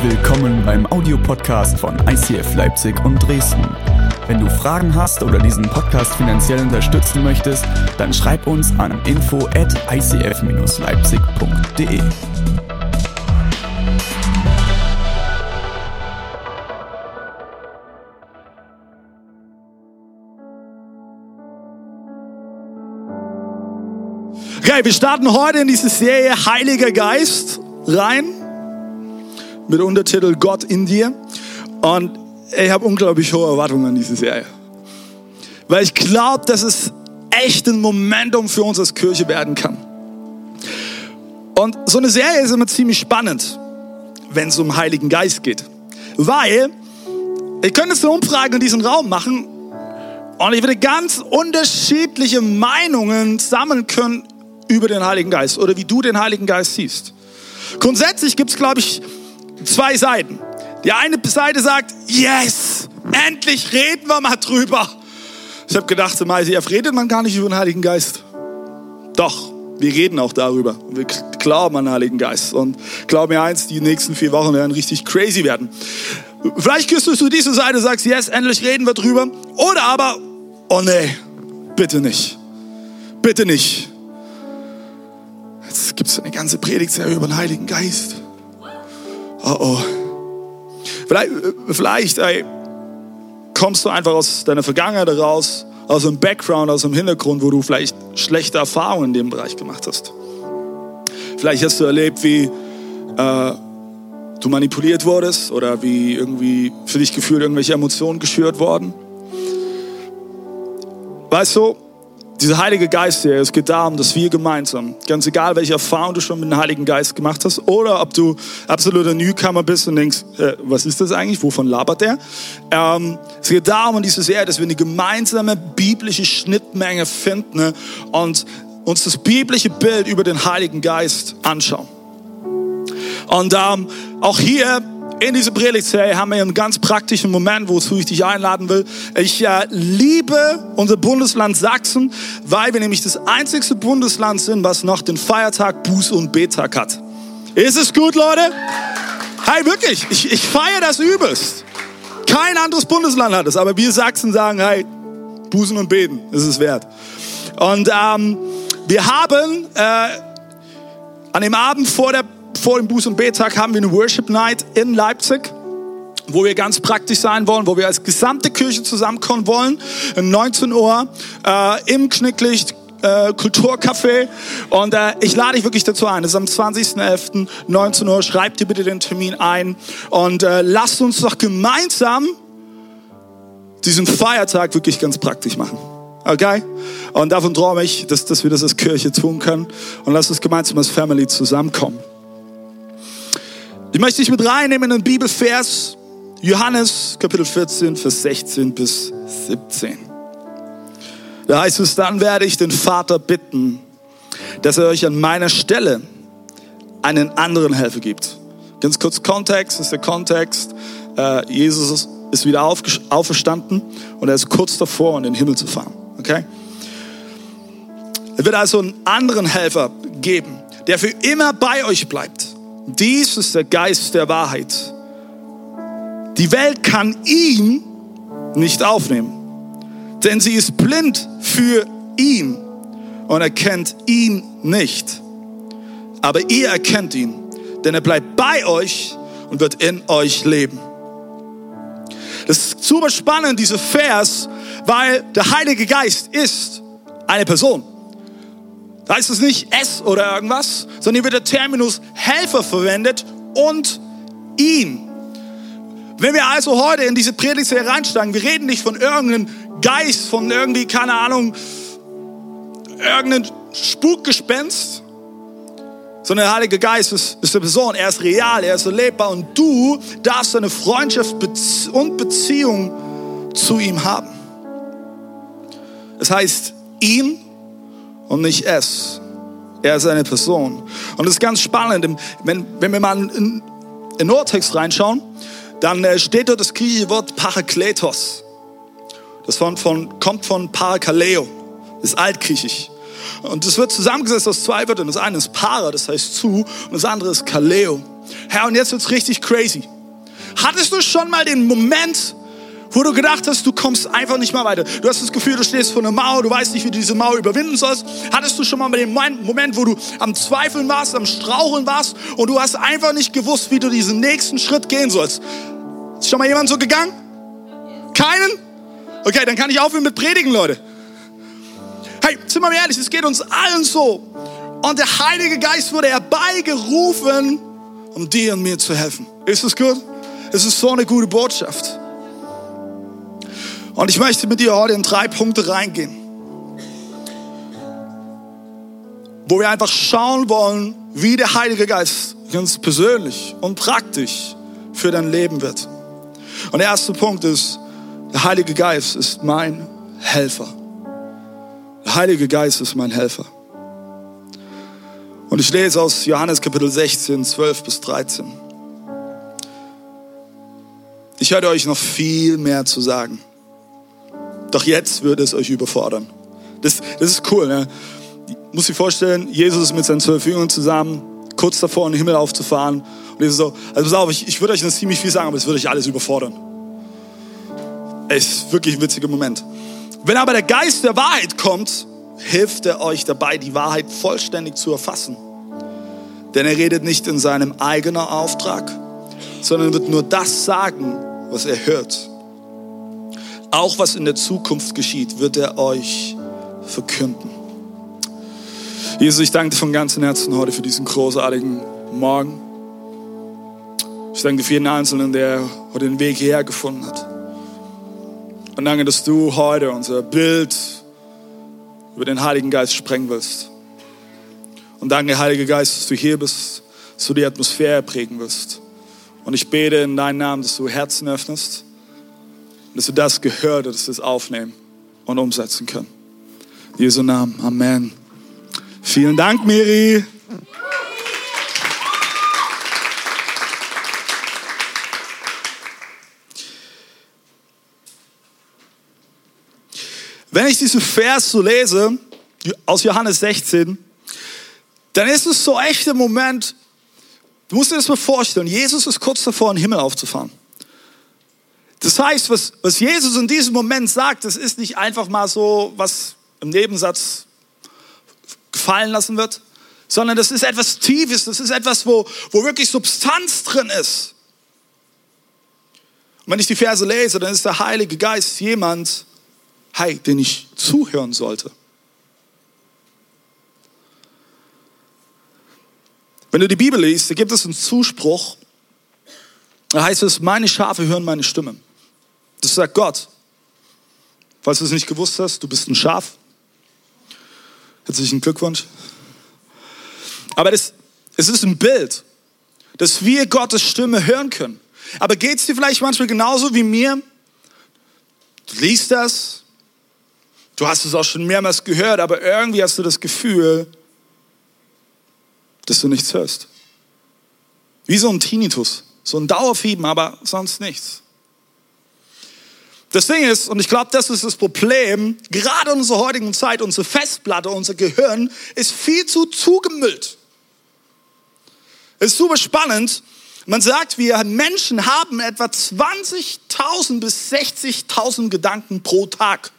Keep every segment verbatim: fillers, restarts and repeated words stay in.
Herzlich willkommen beim Audiopodcast von I C F Leipzig und Dresden. Wenn du Fragen hast oder diesen Podcast finanziell unterstützen möchtest, dann schreib uns an info at i c f dash leipzig punkt d e. Okay, wir starten heute in diese Serie Heiliger Geist rein. Mit Untertitel Gott in dir. Und ich habe unglaublich hohe Erwartungen an diese Serie. Weil ich glaube, dass es echt ein Momentum für uns als Kirche werden kann. Und so eine Serie ist immer ziemlich spannend, wenn es um den Heiligen Geist geht. Weil, ihr könnt jetzt eine Umfrage in diesem Raum machen und ich würde ganz unterschiedliche Meinungen sammeln können über den Heiligen Geist oder wie du den Heiligen Geist siehst. Grundsätzlich gibt es, glaube ich, zwei Seiten. Die eine Seite sagt, yes, endlich reden wir mal drüber. Ich habe gedacht, im I C F redet man gar nicht über den Heiligen Geist. Doch, wir reden auch darüber. Wir glauben an den Heiligen Geist. Und glaub mir eins, die nächsten vier Wochen werden richtig crazy werden. Vielleicht küsstest du diese Seite und sagst, yes, endlich reden wir drüber. Oder aber, oh nee, bitte nicht. Bitte nicht. Jetzt gibt es eine ganze Predigtserie über den Heiligen Geist. Oh oh. Vielleicht, vielleicht ey, kommst du einfach aus deiner Vergangenheit raus, aus einem Background, aus einem Hintergrund, wo du vielleicht schlechte Erfahrungen in dem Bereich gemacht hast. Vielleicht hast du erlebt, wie äh, du manipuliert wurdest oder wie irgendwie für dich gefühlt irgendwelche Emotionen geschürt wurden. Weißt du, dieser Heilige Geist hier, es geht darum, dass wir gemeinsam, ganz egal welche Erfahrung du schon mit dem Heiligen Geist gemacht hast oder ob du absoluter Newcomer bist und denkst, äh, was ist das eigentlich, wovon labert der? Ähm, es geht darum in dieser Serie, dass wir eine gemeinsame biblische Schnittmenge finden, ne, und uns das biblische Bild über den Heiligen Geist anschauen. Und ähm, auch hier in dieser Predigtserie haben wir einen ganz praktischen Moment, wozu ich dich einladen will. Ich äh, liebe unser Bundesland Sachsen, weil wir nämlich das einzigste Bundesland sind, was noch den Feiertag Buß- und Betag hat. Ist es gut, Leute? Hey, wirklich, ich, ich feiere das übelst. Kein anderes Bundesland hat es, aber wir Sachsen sagen, hey, Bußen und Beten ist es wert. Und ähm, wir haben äh, an dem Abend vor der Vor dem Buß- und Betag haben wir eine Worship Night in Leipzig, wo wir ganz praktisch sein wollen, wo wir als gesamte Kirche zusammenkommen wollen, um neunzehn Uhr äh, im Knicklicht-Kulturcafé. Und äh, ich lade dich wirklich dazu ein. Das ist am zwanzigsten elften, neunzehn Uhr. Schreib dir bitte den Termin ein und äh, lasst uns doch gemeinsam diesen Feiertag wirklich ganz praktisch machen. Okay? Und davon träume ich, dass, dass wir das als Kirche tun können. Und lasst uns gemeinsam als Family zusammenkommen. Ich möchte dich mit reinnehmen in den Bibelvers Johannes, Kapitel vierzehn, Vers sechzehn bis siebzehn. Da heißt es, dann werde ich den Vater bitten, dass er euch an meiner Stelle einen anderen Helfer gibt. Ganz kurz Kontext, das ist der Kontext. Äh, Jesus ist wieder auf, auferstanden und er ist kurz davor, in den Himmel zu fahren. Okay? Er wird also einen anderen Helfer geben, der für immer bei euch bleibt. Dies ist der Geist der Wahrheit. Die Welt kann ihn nicht aufnehmen, denn sie ist blind für ihn und erkennt ihn nicht. Aber ihr erkennt ihn, denn er bleibt bei euch und wird in euch leben. Das ist super spannend, dieser Vers, weil der Heilige Geist ist eine Person. Da heißt es nicht es oder irgendwas, sondern hier wird der Terminus Helfer verwendet und ihn. Wenn wir also heute in diese Predigtserie reinsteigen, wir reden nicht von irgendeinem Geist, von irgendwie, keine Ahnung, irgendeinem Spukgespenst, sondern der Heilige Geist ist, ist eine Person, er ist real, er ist erlebbar und du darfst eine Freundschaft und Beziehung zu ihm haben. Es heißt ihn und nicht es. Er ist eine Person. Und das ist ganz spannend. Wenn, wenn wir mal in den Nordtext reinschauen, dann steht dort das griechische Wort Parakletos. Das von, von, kommt von Parakaleo. Das ist altgriechisch. Und das wird zusammengesetzt aus zwei Wörtern. Das eine ist Para, das heißt zu, und das andere ist Kaleo. Herr, und jetzt wird's richtig crazy. Hattest du schon mal den Moment, wo du gedacht hast, du kommst einfach nicht mehr weiter? Du hast das Gefühl, du stehst vor einer Mauer, du weißt nicht, wie du diese Mauer überwinden sollst. Hattest du schon mal den Moment, wo du am Zweifeln warst, am Straucheln warst und du hast einfach nicht gewusst, wie du diesen nächsten Schritt gehen sollst? Ist schon mal jemand so gegangen? Keinen? Okay, dann kann ich aufhören mit Predigen, Leute. Hey, sind wir mal ehrlich, es geht uns allen so. Und der Heilige Geist wurde herbeigerufen, um dir und mir zu helfen. Ist das gut? Es ist so eine gute Botschaft. Und ich möchte mit dir heute in drei Punkte reingehen, wo wir einfach schauen wollen, wie der Heilige Geist ganz persönlich und praktisch für dein Leben wird. Und der erste Punkt ist, der Heilige Geist ist mein Helfer. Der Heilige Geist ist mein Helfer. Und ich lese aus Johannes Kapitel sechzehn, zwölf bis dreizehn. Ich hätte euch noch viel mehr zu sagen. Doch jetzt würde es euch überfordern. Das, das ist cool, ne? Ich muss sich vorstellen, Jesus ist mit seinen zwölf Jüngern zusammen, kurz davor, in den Himmel aufzufahren. Und Jesus so, also pass auf, ich, ich würde euch noch ziemlich viel sagen, aber das würde euch alles überfordern. Es ist wirklich ein witziger Moment. Wenn aber der Geist der Wahrheit kommt, hilft er euch dabei, die Wahrheit vollständig zu erfassen. Denn er redet nicht in seinem eigenen Auftrag, sondern wird nur das sagen, was er hört. Auch was in der Zukunft geschieht, wird er euch verkünden. Jesus, ich danke dir von ganzem Herzen heute für diesen großartigen Morgen. Ich danke dir für jeden Einzelnen, der heute den Weg hierher gefunden hat. Und danke, dass du heute unser Bild über den Heiligen Geist sprengen willst. Und danke, Heiliger Geist, dass du hier bist, dass du die Atmosphäre prägen willst. Und ich bete in deinem Namen, dass du Herzen öffnest, dass du das gehört und dass wir es aufnehmen und umsetzen können. In Jesu Namen. Amen. Vielen Dank, Miri. Wenn ich diesen Vers so lese, aus Johannes sechzehn, dann ist es so echt im Moment, du musst dir das mal vorstellen, Jesus ist kurz davor, in den Himmel aufzufahren. Das heißt, was, was Jesus in diesem Moment sagt, das ist nicht einfach mal so, was im Nebensatz gefallen lassen wird, sondern das ist etwas Tiefes, das ist etwas, wo, wo wirklich Substanz drin ist. Und wenn ich die Verse lese, dann ist der Heilige Geist jemand, hey, den ich zuhören sollte. Wenn du die Bibel liest, da gibt es einen Zuspruch, da heißt es, meine Schafe hören meine Stimme. Das sagt Gott. Falls du es nicht gewusst hast, du bist ein Schaf. Herzlichen Glückwunsch. Aber das, es ist ein Bild, dass wir Gottes Stimme hören können. Aber geht es dir vielleicht manchmal genauso wie mir? Du liest das, du hast es auch schon mehrmals gehört, aber irgendwie hast du das Gefühl, dass du nichts hörst. Wie so ein Tinnitus. So ein Dauerfieber, aber sonst nichts. Das Ding ist, und ich glaube, das ist das Problem, gerade in unserer heutigen Zeit, unsere Festplatte, unser Gehirn ist viel zu zugemüllt. Es ist super spannend. Man sagt, wir Menschen haben etwa zwanzigtausend bis sechzigtausend Gedanken pro Tag.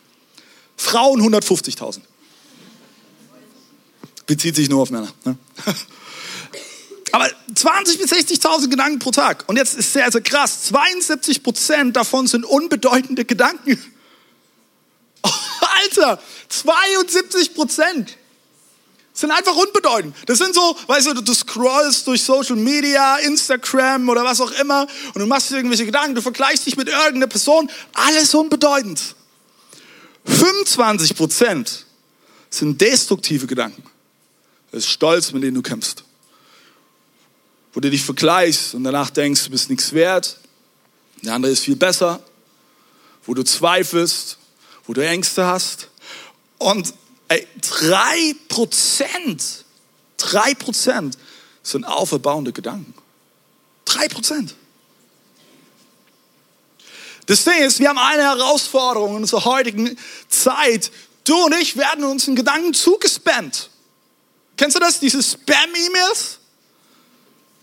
Frauen hundertfünfzigtausend. Bezieht sich nur auf Männer, ne? Aber zwanzigtausend bis sechzigtausend Gedanken pro Tag. Und jetzt ist sehr, sehr krass. zweiundsiebzig Prozent davon sind unbedeutende Gedanken. Oh, Alter, zweiundsiebzig Prozent sind einfach unbedeutend. Das sind so, weißt du, du scrollst durch Social Media, Instagram oder was auch immer und du machst dir irgendwelche Gedanken, du vergleichst dich mit irgendeiner Person. Alles unbedeutend. fünfundzwanzig Prozent sind destruktive Gedanken. Das ist Stolz, mit denen du kämpfst. Wo du dich vergleichst und danach denkst, du bist nichts wert, der andere ist viel besser, wo du zweifelst, wo du Ängste hast. Und ey, drei Prozent, drei Prozent sind auferbauende Gedanken. drei Prozent. Das Ding ist, wir haben eine Herausforderung in unserer heutigen Zeit. Du und ich werden uns in Gedanken zugespammt. Kennst du das, diese Spam-E-Mails?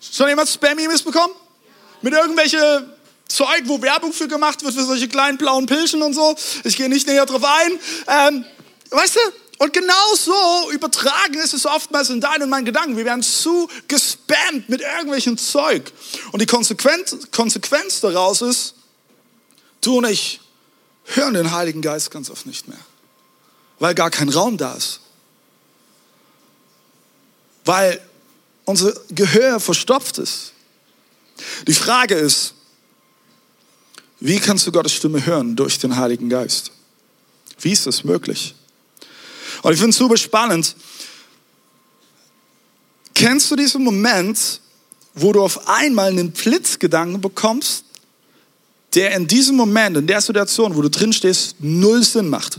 Schon jemand Spam-E-Mails bekommen? Mit irgendwelche Zeug, wo Werbung für gemacht wird, für solche kleinen blauen Pilchen und so. Ich gehe nicht näher drauf ein. Ähm, weißt du? Und genau so übertragen ist es oftmals in deinen und meinen Gedanken. Wir werden zu gespammt mit irgendwelchem Zeug. Und die Konsequenz, Konsequenz daraus ist, du und ich hören den Heiligen Geist ganz oft nicht mehr. Weil gar kein Raum da ist. Weil unser Gehör verstopft ist. Die Frage ist, wie kannst du Gottes Stimme hören durch den Heiligen Geist? Wie ist das möglich? Und ich finde es super spannend. Kennst du diesen Moment, wo du auf einmal einen Blitzgedanken bekommst, der in diesem Moment, in der Situation, wo du drin stehst, null Sinn macht?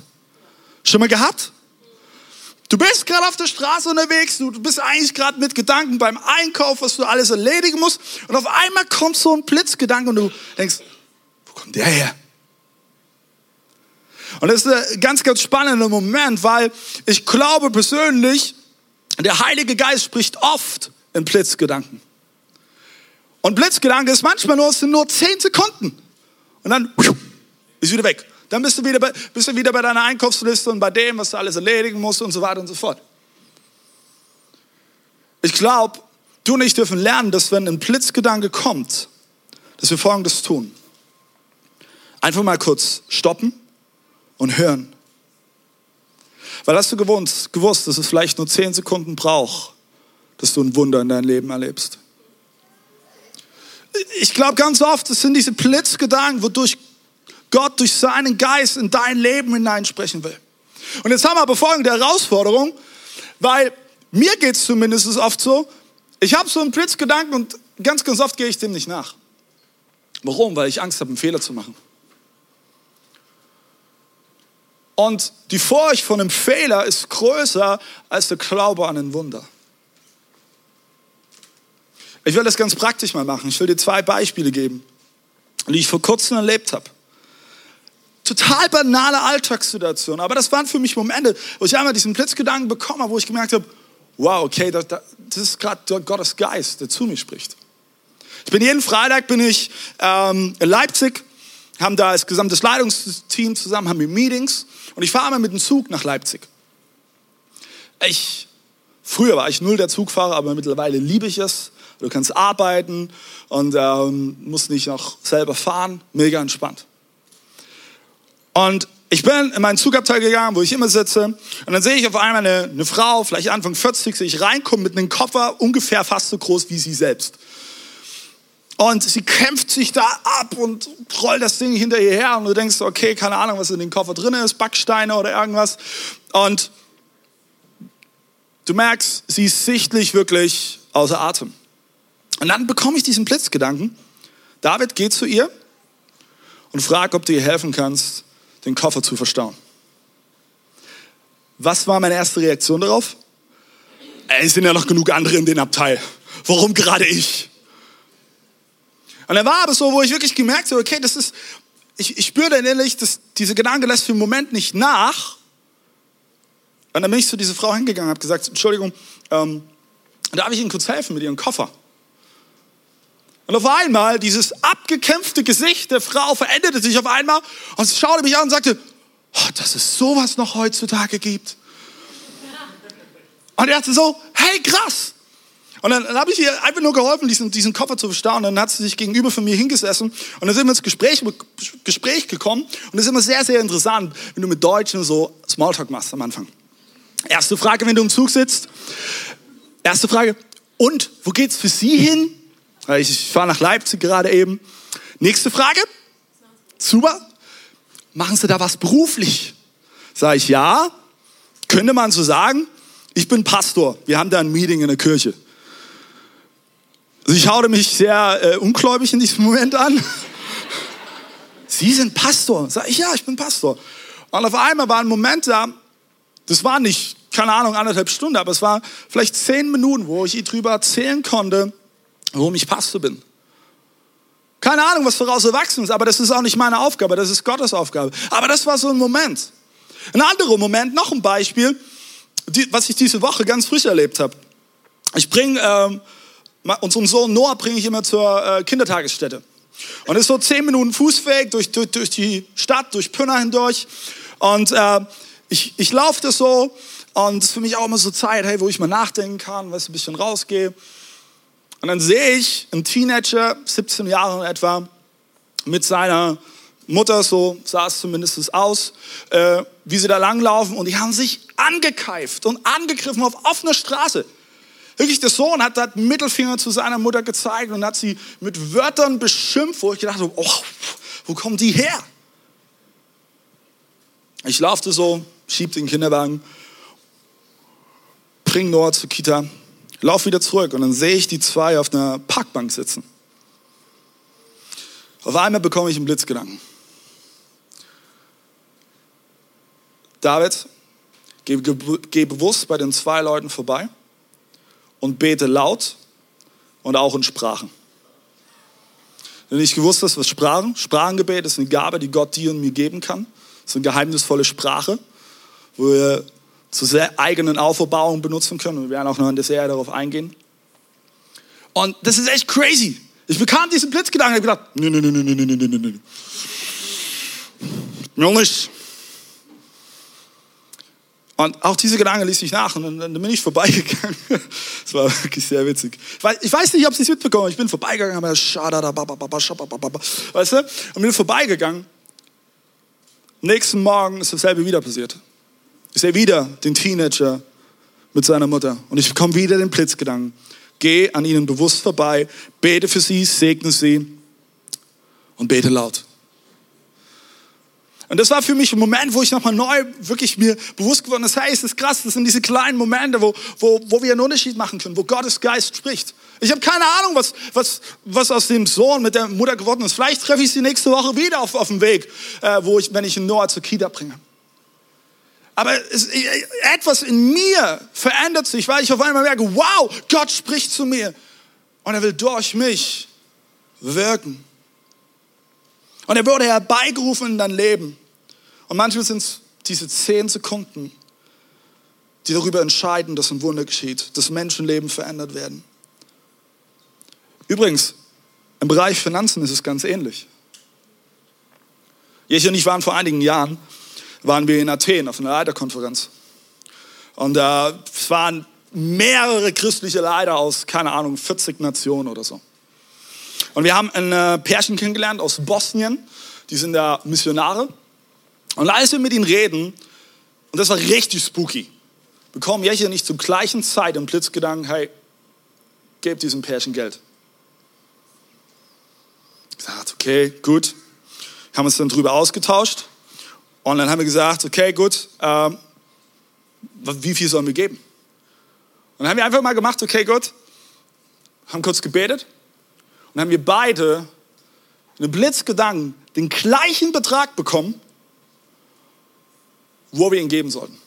Schon mal gehabt? Du bist gerade auf der Straße unterwegs, du bist eigentlich gerade mit Gedanken beim Einkauf, was du alles erledigen musst. Und auf einmal kommt so ein Blitzgedanke und du denkst, wo kommt der her? Und das ist ein ganz, ganz spannender Moment, weil ich glaube persönlich, der Heilige Geist spricht oft in Blitzgedanken. Und Blitzgedanke ist manchmal nur, es sind nur zehn Sekunden. Und dann ist wieder weg. Dann bist du, wieder bei, bist du wieder bei deiner Einkaufsliste und bei dem, was du alles erledigen musst und so weiter und so fort. Ich glaube, du und ich dürfen lernen, dass wenn ein Blitzgedanke kommt, dass wir Folgendes tun. Einfach mal kurz stoppen und hören. Weil hast du gewohnt, gewusst, dass es vielleicht nur zehn Sekunden braucht, dass du ein Wunder in deinem Leben erlebst. Ich glaube ganz oft, es sind diese Blitzgedanken, wodurch Gott durch seinen Geist in dein Leben hineinsprechen will. Und jetzt haben wir aber folgende Herausforderung, weil mir geht es zumindest oft so, ich habe so einen Blitzgedanken und ganz, ganz oft gehe ich dem nicht nach. Warum? Weil ich Angst habe, einen Fehler zu machen. Und die Furcht von einem Fehler ist größer als der Glaube an ein Wunder. Ich will das ganz praktisch mal machen. Ich will dir zwei Beispiele geben, die ich vor kurzem erlebt habe. Total banale Alltagssituation, aber das waren für mich Momente, wo ich einmal diesen Blitzgedanken bekommen habe, wo ich gemerkt habe, wow, okay, das, das ist gerade Gottes Geist, der zu mir spricht. Ich bin jeden Freitag bin ich ähm, in Leipzig, haben da das gesamte Leitungsteam zusammen, haben wir Meetings und ich fahre immer mit dem Zug nach Leipzig. Ich, früher war ich null der Zugfahrer, aber mittlerweile liebe ich es. Du kannst arbeiten und ähm, musst nicht noch selber fahren, mega entspannt. Und ich bin in meinen Zugabteil gegangen, wo ich immer sitze. Und dann sehe ich auf einmal eine, eine Frau, vielleicht Anfang vierzig, sehe ich reinkommen mit einem Koffer, ungefähr fast so groß wie sie selbst. Und sie kämpft sich da ab und rollt das Ding hinter ihr her. Und du denkst, okay, keine Ahnung, was in dem Koffer drin ist, Backsteine oder irgendwas. Und du merkst, sie ist sichtlich wirklich außer Atem. Und dann bekomme ich diesen Blitzgedanken. David, geh zu ihr und frag, ob du ihr helfen kannst, den Koffer zu verstauen. Was war meine erste Reaktion darauf? Ey, es sind ja noch genug andere in dem Abteil. Warum gerade ich? Und dann war aber so, wo ich wirklich gemerkt habe, okay, das ist, ich, ich spüre dann ehrlich, dass diese Gedanke lässt für einen Moment nicht nach. Und dann bin ich zu dieser Frau hingegangen und habe gesagt, Entschuldigung, ähm, darf ich Ihnen kurz helfen mit Ihrem Koffer? Und auf einmal, dieses abgekämpfte Gesicht der Frau veränderte sich auf einmal und sie schaute mich an und sagte, oh, dass es sowas noch heutzutage gibt. Und ich dachte so, hey, krass. Und dann, dann habe ich ihr einfach nur geholfen, diesen, diesen Koffer zu verstauen. Und dann hat sie sich gegenüber von mir hingesessen und dann sind wir ins Gespräch, Gespräch gekommen. Und das ist immer sehr, sehr interessant, wenn du mit Deutschen so Smalltalk machst am Anfang. Erste Frage, wenn du im Zug sitzt. Erste Frage, und, wo geht's für Sie hin? Ich fahre nach Leipzig gerade eben. Nächste Frage. Super. Machen Sie da was beruflich? Sage ich, ja. Könnte man so sagen. Ich bin Pastor. Wir haben da ein Meeting in der Kirche. Sie schaute mich sehr äh, ungläubig in diesem Moment an. Sie sind Pastor? Sage ich, ja, ich bin Pastor. Und auf einmal war ein Moment da, das war nicht, keine Ahnung, anderthalb Stunden, aber es war vielleicht zehn Minuten, wo ich ihr drüber erzählen konnte, warum ich Pastor bin. Keine Ahnung, was daraus erwachsen ist, aber das ist auch nicht meine Aufgabe, das ist Gottes Aufgabe. Aber das war so ein Moment. Ein anderer Moment, noch ein Beispiel, die, was ich diese Woche ganz frisch erlebt habe. Ich bringe ähm, unseren Sohn Noah bringe ich immer zur äh, Kindertagesstätte. Und ist so zehn Minuten Fußweg durch, durch, durch die Stadt, durch Pünna hindurch. Und äh, ich, ich laufe das so. Und es ist für mich auch immer so Zeit, hey, wo ich mal nachdenken kann, weißt du, ein bisschen rausgehe. Und dann sehe ich einen Teenager, siebzehn Jahre etwa, mit seiner Mutter, so sah es zumindest aus, äh, wie sie da langlaufen. Und die haben sich angekeift und angegriffen auf offener Straße. Wirklich, der Sohn hat da den Mittelfinger zu seiner Mutter gezeigt und hat sie mit Wörtern beschimpft, wo ich gedacht habe, oh, wo kommen die her? Ich laufte so, schieb den Kinderwagen, bring Noah zur Kita, lauf wieder zurück und dann sehe ich die zwei auf einer Parkbank sitzen. Auf einmal bekomme ich einen Blitzgedanken. David, geh, geh bewusst bei den zwei Leuten vorbei und bete laut und auch in Sprachen. Wenn ich gewusst habe, was Sprachen, Sprachengebet ist eine Gabe, die Gott dir und mir geben kann. Das ist eine geheimnisvolle Sprache, wo wir zur eigenen Auferbauung benutzen können. Wir werden auch noch in der Serie darauf eingehen. Und das ist echt crazy. Ich bekam diesen Blitzgedanken und habe gedacht, nee, nee, nee, nee, nee, nee, nee, nee. Noch nicht. Und auch diese Gedanken ließ ich nach und dann bin ich vorbeigegangen. Das war wirklich sehr witzig. Ich weiß nicht, ob Sie es mitbekommen haben. Ich bin vorbeigegangen, habe weißt du? Und bin vorbeigegangen. Am nächsten Morgen ist dasselbe wieder passiert. Ich sehe wieder den Teenager mit seiner Mutter und ich bekomme wieder den Blitzgedanken. Geh an ihnen bewusst vorbei, bete für sie, segne sie und bete laut. Und das war für mich ein Moment, wo ich nochmal neu wirklich mir bewusst geworden ist, hey, es ist krass, das sind diese kleinen Momente, wo, wo, wo wir einen Unterschied machen können, wo Gottes Geist spricht. Ich habe keine Ahnung, was, was, was aus dem Sohn mit der Mutter geworden ist. Vielleicht treffe ich sie nächste Woche wieder auf, auf dem Weg, äh, wo ich, wenn ich einen Noah zur Kita bringe. Aber es, etwas in mir verändert sich, weil ich auf einmal merke, wow, Gott spricht zu mir und er will durch mich wirken. Und er wurde herbeigerufen in dein Leben. Und manchmal sind es diese zehn Sekunden, die darüber entscheiden, dass ein Wunder geschieht, dass Menschenleben verändert werden. Übrigens, im Bereich Finanzen ist es ganz ähnlich. Yeshi und ich waren vor einigen Jahren, waren wir in Athen auf einer Leiterkonferenz. Und äh, es waren mehrere christliche Leiter aus, keine Ahnung, vierzig Nationen oder so. Und wir haben ein Pärchen kennengelernt aus Bosnien, die sind da Missionare. Und als wir mit ihnen reden, und das war richtig spooky, bekommen Yeshi und ich zur gleichen Zeit den Blitzgedanken, hey, gebt diesem Pärchen Geld. Ich sagte, okay, gut. Haben uns dann drüber ausgetauscht. Und dann haben wir gesagt, okay, gut, ähm, wie viel sollen wir geben? Und dann haben wir einfach mal gemacht, okay, gut, haben kurz gebetet. Und haben wir beide einen Blitzgedanken, den gleichen Betrag bekommen, wo wir ihn geben sollten.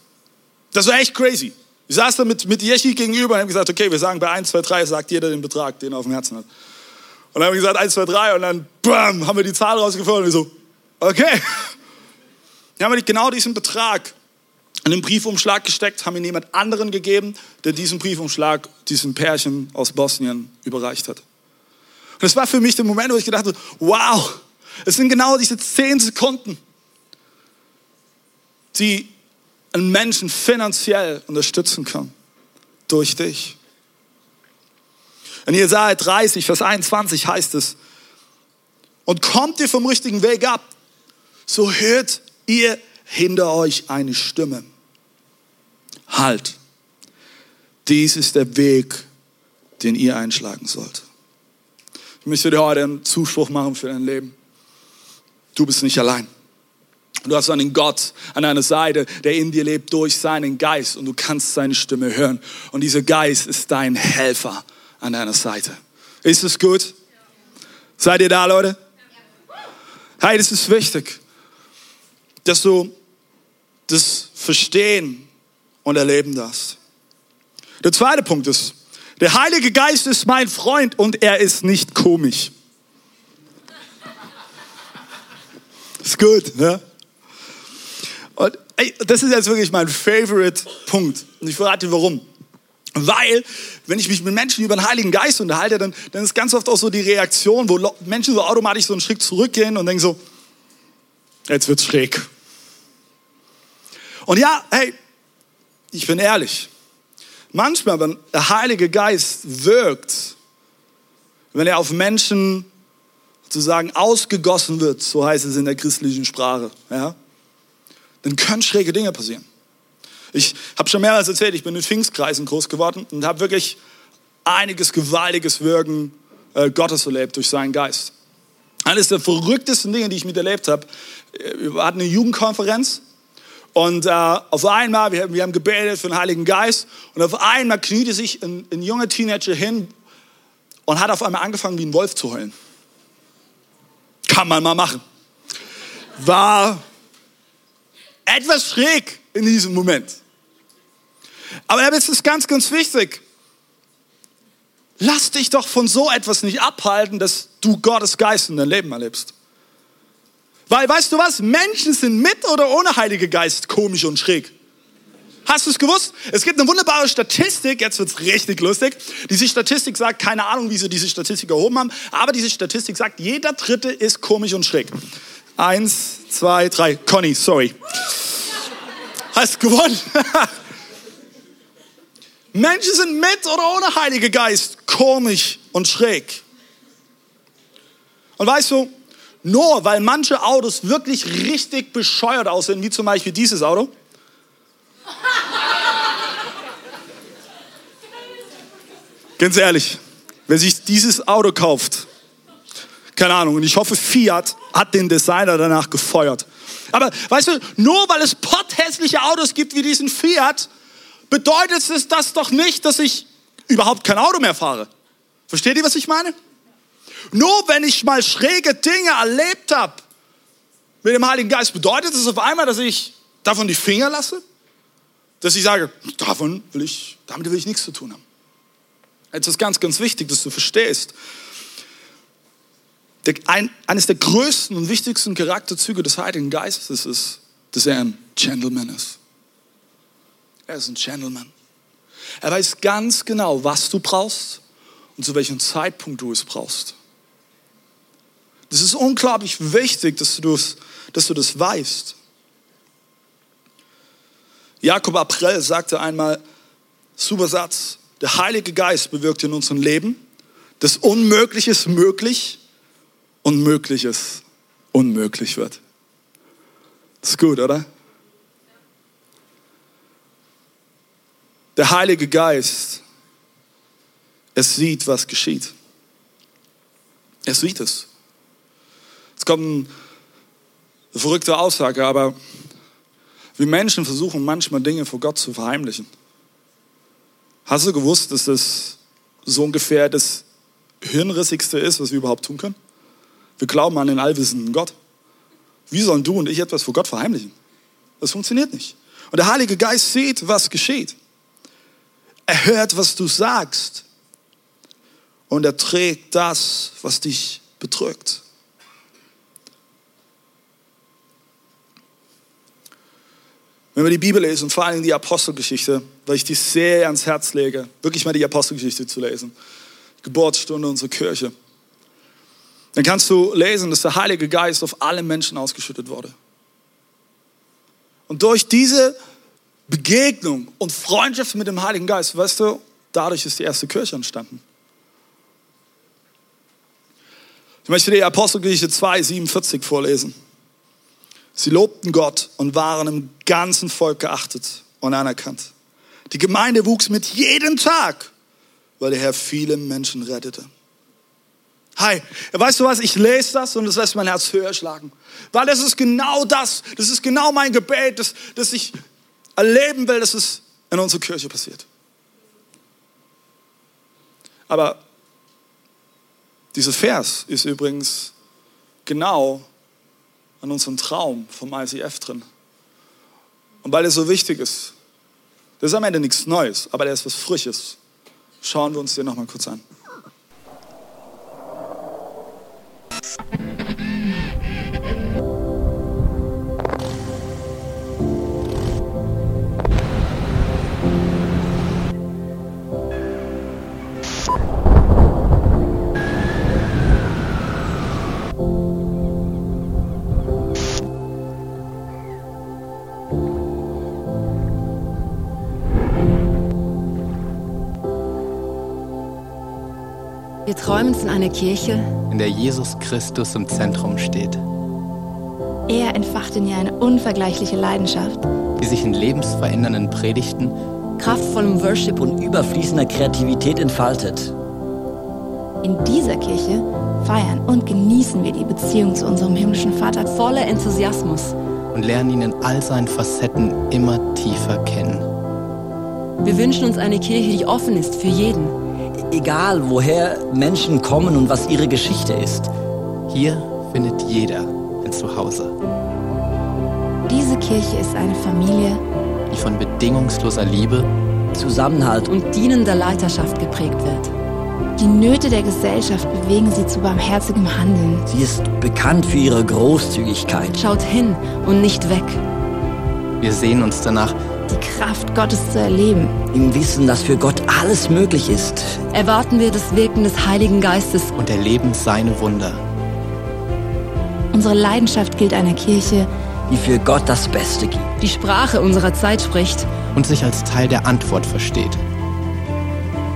Das war echt crazy. Ich saß da mit, mit Yeshi gegenüber und habe gesagt, okay, wir sagen bei eins, zwei, drei, sagt jeder den Betrag, den er auf dem Herzen hat. Und dann haben wir gesagt eins, zwei, drei und dann bam, haben wir die Zahl rausgefunden und wir so, okay. Dann haben wir genau diesen Betrag in den Briefumschlag gesteckt, haben ihn jemand anderen gegeben, der diesen Briefumschlag diesem Pärchen aus Bosnien überreicht hat. Und das war für mich der Moment, wo ich gedacht habe, wow, es sind genau diese zehn Sekunden, die einen Menschen finanziell unterstützen können, durch dich. In Jesaja dreißig, Vers einundzwanzig heißt es, und kommt ihr vom richtigen Weg ab, so hört ihr hinter euch eine Stimme. Halt, dies ist der Weg, den ihr einschlagen sollt. Ich möchte dir heute einen Zuspruch machen für dein Leben. Du bist nicht allein. Du hast einen Gott an deiner Seite, der in dir lebt durch seinen Geist und du kannst seine Stimme hören. Und dieser Geist ist dein Helfer an deiner Seite. Ist es gut? Seid ihr da, Leute? Hey, das ist wichtig, dass du das verstehen und erleben darfst. Der zweite Punkt ist, der Heilige Geist ist mein Freund und er ist nicht komisch. Ist gut, ne? Und ey, das ist jetzt wirklich mein Favorite Punkt. Und ich verrate dir, warum. Weil, wenn ich mich mit Menschen über den Heiligen Geist unterhalte, dann, dann ist ganz oft auch so die Reaktion, wo Menschen so automatisch so einen Schritt zurückgehen und denken so, jetzt wird's schräg. Und ja, hey, ich bin ehrlich. Manchmal, wenn der Heilige Geist wirkt, wenn er auf Menschen sozusagen ausgegossen wird, so heißt es in der christlichen Sprache, ja, dann können schräge Dinge passieren. Ich habe schon mehrmals erzählt, ich bin in Pfingstkreisen groß geworden und habe wirklich einiges gewaltiges Wirken äh, Gottes erlebt durch seinen Geist. Eines der verrücktesten Dinge, die ich miterlebt habe, wir hatten eine Jugendkonferenz und äh, auf einmal, wir, wir haben gebetet für den Heiligen Geist und auf einmal kniete sich ein, ein junger Teenager hin und hat auf einmal angefangen, wie ein Wolf zu heulen. Kann man mal machen. War etwas schräg in diesem Moment. Aber jetzt ist ganz, ganz wichtig. Lass dich doch von so etwas nicht abhalten, dass du Gottes Geist in deinem Leben erlebst. Weil, weißt du was? Menschen sind mit oder ohne Heiligen Geist komisch und schräg. Hast du es gewusst? Es gibt eine wunderbare Statistik, jetzt wird es richtig lustig. Diese Statistik sagt, keine Ahnung, wie sie diese Statistik erhoben haben, aber diese Statistik sagt, jeder Dritte ist komisch und schräg. Eins, zwei, drei. Conny, sorry. Hast gewonnen. Menschen sind mit oder ohne Heiligen Geist komisch und schräg. Und weißt du, nur weil manche Autos wirklich richtig bescheuert aussehen, wie zum Beispiel dieses Auto, ganz ehrlich, wer sich dieses Auto kauft, keine Ahnung, und ich hoffe, Fiat hat den Designer danach gefeuert. Aber weißt du, nur weil es potthässliche Autos gibt wie diesen Fiat, bedeutet es das doch nicht, dass ich überhaupt kein Auto mehr fahre. Versteht ihr, was ich meine? Nur wenn ich mal schräge Dinge erlebt habe mit dem Heiligen Geist, bedeutet es auf einmal, dass ich davon die Finger lasse? Dass ich sage, davon will ich, damit will ich nichts zu tun haben. Es ist ganz, ganz wichtig, dass du verstehst. Der, ein, eines der größten und wichtigsten Charakterzüge des Heiligen Geistes ist, dass er ein Gentleman ist. Er ist ein Gentleman. Er weiß ganz genau, was du brauchst und zu welchem Zeitpunkt du es brauchst. Das ist unglaublich wichtig, dass du das, dass du das weißt. Jakob April sagte einmal, super Satz, der Heilige Geist bewirkt in unserem Leben, dass Unmögliches möglich und Mögliches unmöglich wird. Das ist gut, oder? Der Heilige Geist, er sieht, was geschieht. Er sieht es. Jetzt kommt eine verrückte Aussage, aber wir Menschen versuchen manchmal Dinge vor Gott zu verheimlichen. Hast du gewusst, dass das so ungefähr das Hirnrissigste ist, was wir überhaupt tun können? Wir glauben an den allwissenden Gott. Wie sollen du und ich etwas vor Gott verheimlichen? Das funktioniert nicht. Und der Heilige Geist sieht, was geschieht. Er hört, was du sagst. Und er trägt das, was dich bedrückt. Wenn wir die Bibel lesen, vor allem die Apostelgeschichte, weil ich die sehr ans Herz lege, wirklich mal die Apostelgeschichte zu lesen, die Geburtsstunde unserer Kirche, dann kannst du lesen, dass der Heilige Geist auf alle Menschen ausgeschüttet wurde. Und durch diese Begegnung und Freundschaft mit dem Heiligen Geist, weißt du, dadurch ist die erste Kirche entstanden. Ich möchte die Apostelgeschichte zwei, siebenundvierzig vorlesen. Sie lobten Gott und waren im ganzen Volk geachtet und anerkannt. Die Gemeinde wuchs mit jedem Tag, weil der Herr viele Menschen rettete. Hi, weißt du was, ich lese das und das lässt mein Herz höher schlagen. Weil das ist genau das, das ist genau mein Gebet, das, das ich erleben will, dass es in unserer Kirche passiert. Aber dieser Vers ist übrigens genau an unserem Traum vom I C F drin. Und weil es so wichtig ist, das ist am Ende nichts Neues, aber der ist was Frisches. Schauen wir uns den nochmal kurz an. Wir träumen von einer Kirche, in der Jesus Christus im Zentrum steht. Er entfacht in ihr eine unvergleichliche Leidenschaft, die sich in lebensverändernden Predigten, kraftvollem Worship und überfließender Kreativität entfaltet. In dieser Kirche feiern und genießen wir die Beziehung zu unserem himmlischen Vater voller Enthusiasmus und lernen ihn in all seinen Facetten immer tiefer kennen. Wir wünschen uns eine Kirche, die offen ist für jeden. Egal, woher Menschen kommen und was ihre Geschichte ist. Hier findet jeder ein Zuhause. Diese Kirche ist eine Familie, die von bedingungsloser Liebe, Zusammenhalt und dienender Leiterschaft geprägt wird. Die Nöte der Gesellschaft bewegen sie zu barmherzigem Handeln. Sie ist bekannt für ihre Großzügigkeit. Schaut hin und nicht weg. Wir sehen uns danach, die Kraft Gottes zu erleben. Im Wissen, dass für Gott alles möglich ist. Erwarten wir das Wirken des Heiligen Geistes und erleben seine Wunder. Unsere Leidenschaft gilt einer Kirche, die für Gott das Beste gibt. Die Sprache unserer Zeit spricht und sich als Teil der Antwort versteht.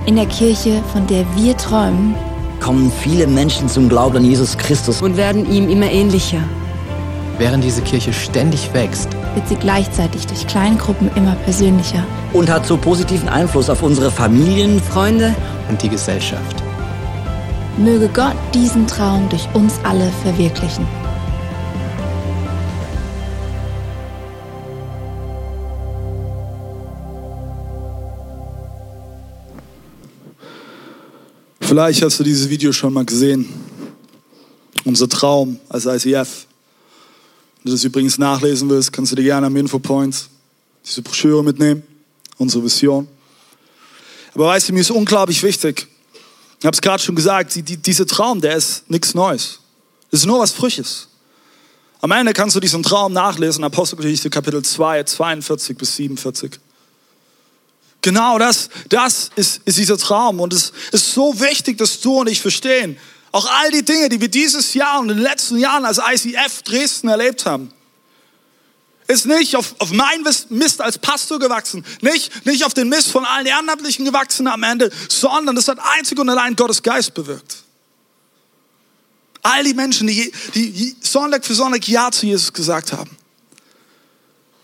In der Kirche, von der wir träumen, kommen viele Menschen zum Glauben an Jesus Christus und werden ihm immer ähnlicher. Während diese Kirche ständig wächst, wird sie gleichzeitig durch Kleingruppen immer persönlicher und hat so positiven Einfluss auf unsere Familien, Freunde und die Gesellschaft. Möge Gott diesen Traum durch uns alle verwirklichen. Vielleicht hast du dieses Video schon mal gesehen. Unser Traum als I C F. Wenn du das übrigens nachlesen willst, kannst du dir gerne am Infopoint diese Broschüre mitnehmen. Unsere Vision. Aber weißt du, mir ist unglaublich wichtig. Ich habe es gerade schon gesagt, die, die, dieser Traum, der ist nichts Neues. Das ist nur was Frisches. Am Ende kannst du diesen Traum nachlesen, Apostelgeschichte Kapitel zwei, zweiundvierzig bis siebenundvierzig. Genau das, das ist, ist dieser Traum und es ist so wichtig, dass du und ich verstehen. Auch all die Dinge, die wir dieses Jahr und in den letzten Jahren als I C F Dresden erlebt haben, ist nicht auf, auf mein Mist als Pastor gewachsen, nicht, nicht auf den Mist von allen Ehrenamtlichen gewachsen am Ende, sondern das hat einzig und allein Gottes Geist bewirkt. All die Menschen, die, die Sonntag für Sonntag Ja zu Jesus gesagt haben.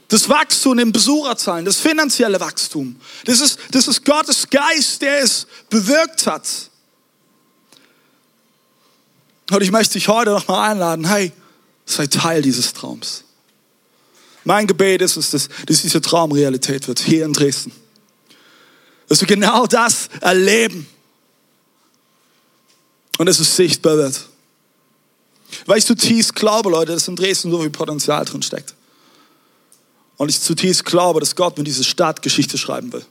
Das Wachstum in Besucherzahlen, das finanzielle Wachstum. Das ist, das ist Gottes Geist, der es bewirkt hat. Und ich möchte dich heute nochmal einladen, hey, sei Teil dieses Traums. Mein Gebet ist, dass, dass dieser Traum Realität wird, hier in Dresden. Dass wir genau das erleben. Und dass es sichtbar wird. Weil ich zutiefst glaube, Leute, dass in Dresden so viel Potenzial drin steckt. Und ich zutiefst glaube, dass Gott mit dieser Stadt Geschichte schreiben will.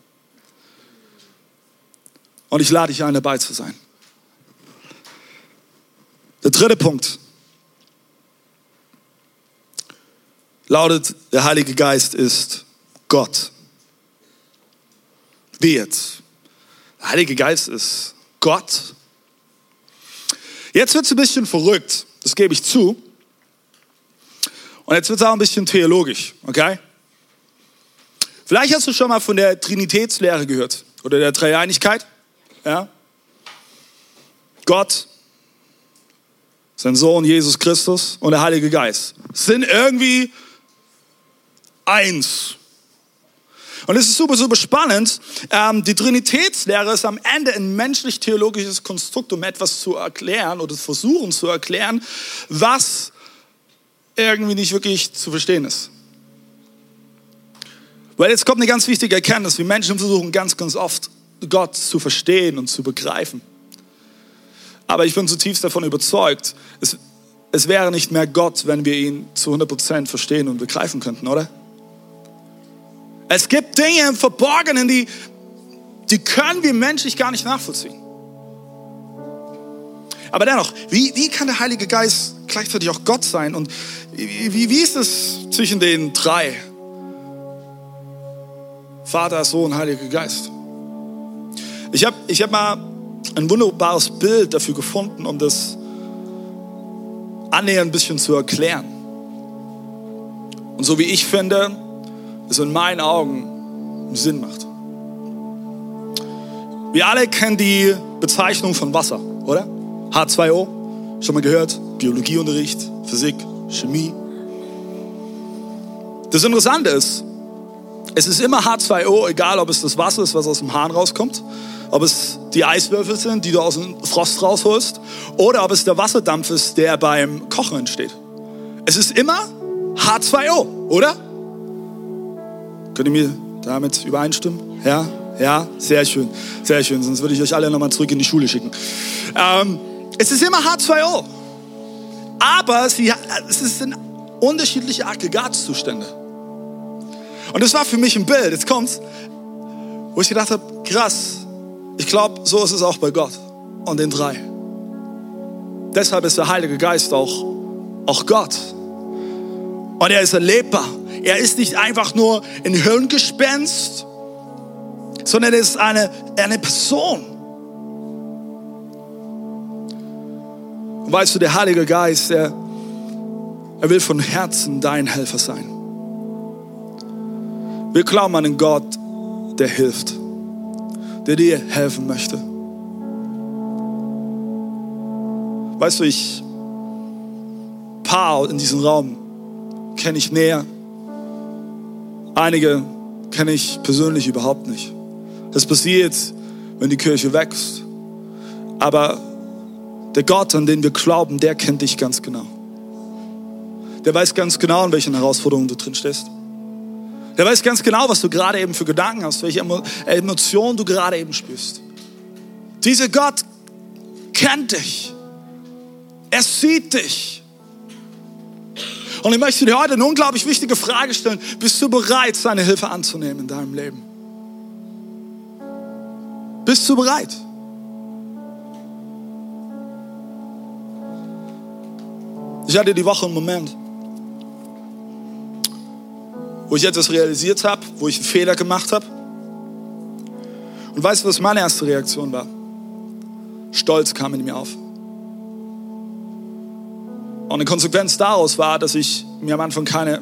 Und ich lade dich ein, dabei zu sein. Der dritte Punkt lautet, der Heilige Geist ist Gott. Wie jetzt? Der Heilige Geist ist Gott. Jetzt wird es ein bisschen verrückt, das gebe ich zu. Und jetzt wird es auch ein bisschen theologisch, okay? Vielleicht hast du schon mal von der Trinitätslehre gehört oder der Dreieinigkeit. Ja? Gott, sein Sohn Jesus Christus und der Heilige Geist sind irgendwie eins. Und es ist super, super spannend. Ähm, die Trinitätslehre ist am Ende ein menschlich-theologisches Konstrukt, um etwas zu erklären oder versuchen zu erklären, was irgendwie nicht wirklich zu verstehen ist. Weil jetzt kommt eine ganz wichtige Erkenntnis. Wir Menschen versuchen ganz, ganz oft, Gott zu verstehen und zu begreifen. Aber ich bin zutiefst davon überzeugt, es, es wäre nicht mehr Gott, wenn wir ihn zu hundert Prozent verstehen und begreifen könnten, oder? Es gibt Dinge im Verborgenen, die, die können wir menschlich gar nicht nachvollziehen. Aber dennoch, wie, wie kann der Heilige Geist gleichzeitig auch Gott sein? Und wie, wie ist es zwischen den drei? Vater, Sohn, Heiliger Geist. Ich habe ich hab mal ein wunderbares Bild dafür gefunden, um das annähernd ein bisschen zu erklären. Und so wie ich finde, es in meinen Augen Sinn macht. Wir alle kennen die Bezeichnung von Wasser, oder? H zwei O, schon mal gehört? Biologieunterricht, Physik, Chemie. Das Interessante ist, es ist immer H zwei O, egal ob es das Wasser ist, was aus dem Hahn rauskommt, ob es die Eiswürfel sind, die du aus dem Frost rausholst, oder ob es der Wasserdampf ist, der beim Kochen entsteht. Es ist immer H zwei O, oder? Könnt ihr mir damit übereinstimmen? Ja, ja, sehr schön, sehr schön. Sonst würde ich euch alle nochmal zurück in die Schule schicken. Ähm, es ist immer H zwei O, aber sie, es sind unterschiedliche Aggregatzustände. Und das war für mich ein Bild, jetzt kommt's, wo ich gedacht habe, krass, ich glaube, so ist es auch bei Gott und den drei. Deshalb ist der Heilige Geist auch, auch Gott. Und er ist erlebbar. Er ist nicht einfach nur ein Hirngespenst, sondern er ist eine, eine Person. Und weißt du, der Heilige Geist, er, er will von Herzen dein Helfer sein. Wir glauben an einen Gott, der hilft, der dir helfen möchte. Weißt du, ich, ein paar in diesem Raum kenne ich näher. Einige kenne ich persönlich überhaupt nicht. Das passiert, wenn die Kirche wächst. Aber der Gott, an den wir glauben, der kennt dich ganz genau. Der weiß ganz genau, in welchen Herausforderungen du drin stehst. Der weiß ganz genau, was du gerade eben für Gedanken hast, welche Emotionen du gerade eben spürst. Dieser Gott kennt dich. Er sieht dich. Und ich möchte dir heute eine unglaublich wichtige Frage stellen. Bist du bereit, seine Hilfe anzunehmen in deinem Leben? Bist du bereit? Ich hatte die Woche einen Moment, wo ich etwas realisiert habe, wo ich einen Fehler gemacht habe. Und weißt du, was meine erste Reaktion war? Stolz kam in mir auf. Und eine Konsequenz daraus war, dass ich mir am Anfang keine,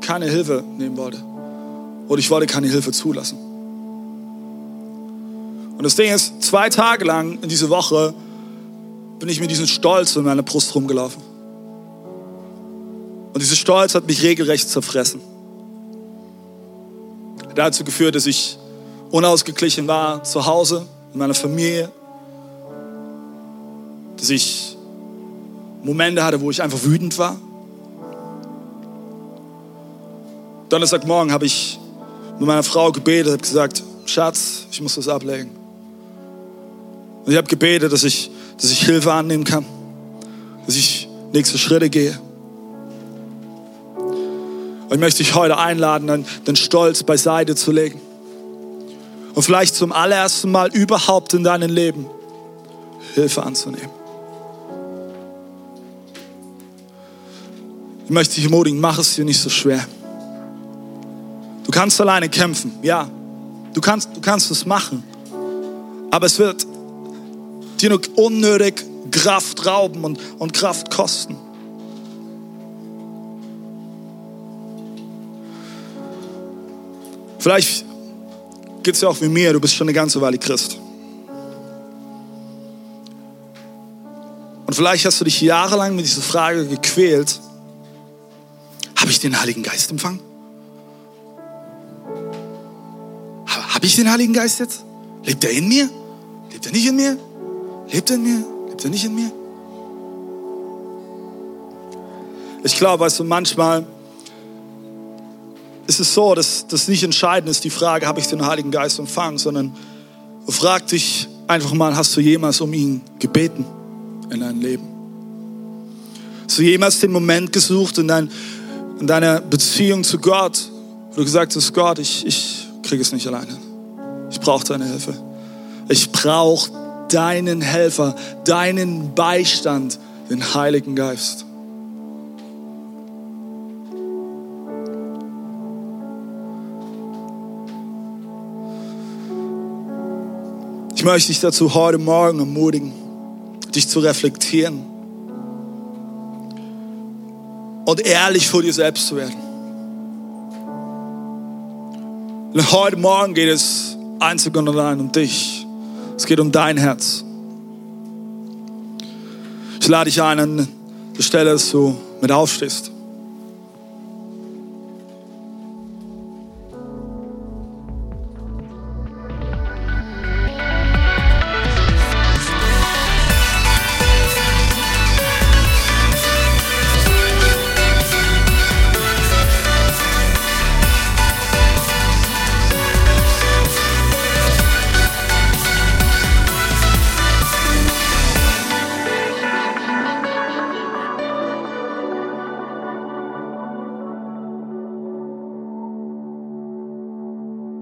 keine Hilfe nehmen wollte. Oder ich wollte keine Hilfe zulassen. Und das Ding ist, zwei Tage lang in dieser Woche bin ich mit diesem Stolz in meiner Brust rumgelaufen. Und dieser Stolz hat mich regelrecht zerfressen. Hat dazu geführt, dass ich unausgeglichen war zu Hause, in meiner Familie. Dass ich Momente hatte, wo ich einfach wütend war. Donnerstagmorgen habe ich mit meiner Frau gebetet, habe gesagt, Schatz, ich muss das ablegen. Und ich habe gebetet, dass ich, dass ich Hilfe annehmen kann, dass ich nächste Schritte gehe. Und ich möchte dich heute einladen, den Stolz beiseite zu legen. Und vielleicht zum allerersten Mal überhaupt in deinem Leben Hilfe anzunehmen. Ich möchte dich ermutigen, mach es dir nicht so schwer. Du kannst alleine kämpfen, ja. Du kannst, du kannst es machen. Aber es wird dir nur unnötig Kraft rauben und, und Kraft kosten. Vielleicht geht es ja auch wie mir, du bist schon eine ganze Weile Christ. Und vielleicht hast du dich jahrelang mit dieser Frage gequält, habe ich den Heiligen Geist empfangen? Habe ich den Heiligen Geist jetzt? Lebt er in mir? Lebt er nicht in mir? Lebt er in mir? Lebt er nicht in mir? Ich glaube, weißt du, manchmal ist es so, dass das nicht entscheidend ist, die Frage, habe ich den Heiligen Geist empfangen, sondern frag dich einfach mal, hast du jemals um ihn gebeten in deinem Leben? Hast du jemals den Moment gesucht in, dein, in deiner Beziehung zu Gott, wo du gesagt hast, Gott, ich, ich kriege es nicht alleine. Ich brauche deine Hilfe. Ich brauche deinen Helfer, deinen Beistand, den Heiligen Geist. Ich möchte dich dazu heute Morgen ermutigen, dich zu reflektieren und ehrlich vor dir selbst zu werden. Denn heute Morgen geht es einzig und allein um dich. Es geht um dein Herz. Ich lade dich ein, an der Stelle, dass du mit aufstehst.